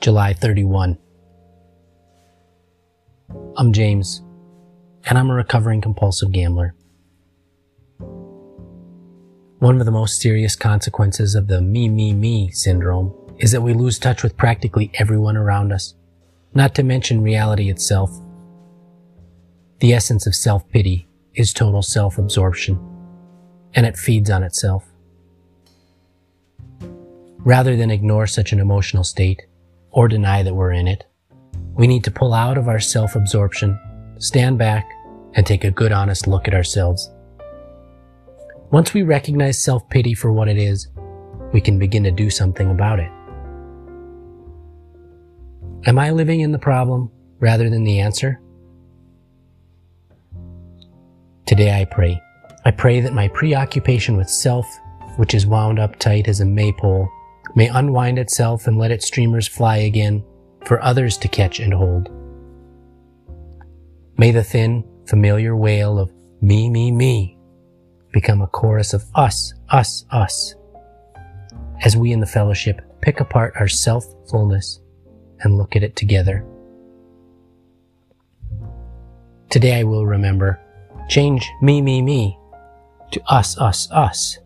July 31. I'm James, and I'm a recovering compulsive gambler. One of the most serious consequences of the me syndrome is that we lose touch with practically everyone around us, not to mention reality itself. The essence of self-pity is total self-absorption, and it feeds on itself. Rather than ignore such an emotional state, or deny that we're in it, we need to pull out of our self-absorption, stand back, and take a good honest look at ourselves. Once we recognize self-pity for what it is, we can begin to do something about it. Am I living in the problem rather than the answer? Today I pray. I pray that my preoccupation with self, which is wound up tight as a maypole, may unwind itself and let its streamers fly again for others to catch and hold. May the thin, familiar wail of me become a chorus of us as we in the fellowship pick apart our self-fullness and look at it together. Today I will remember, change me to us.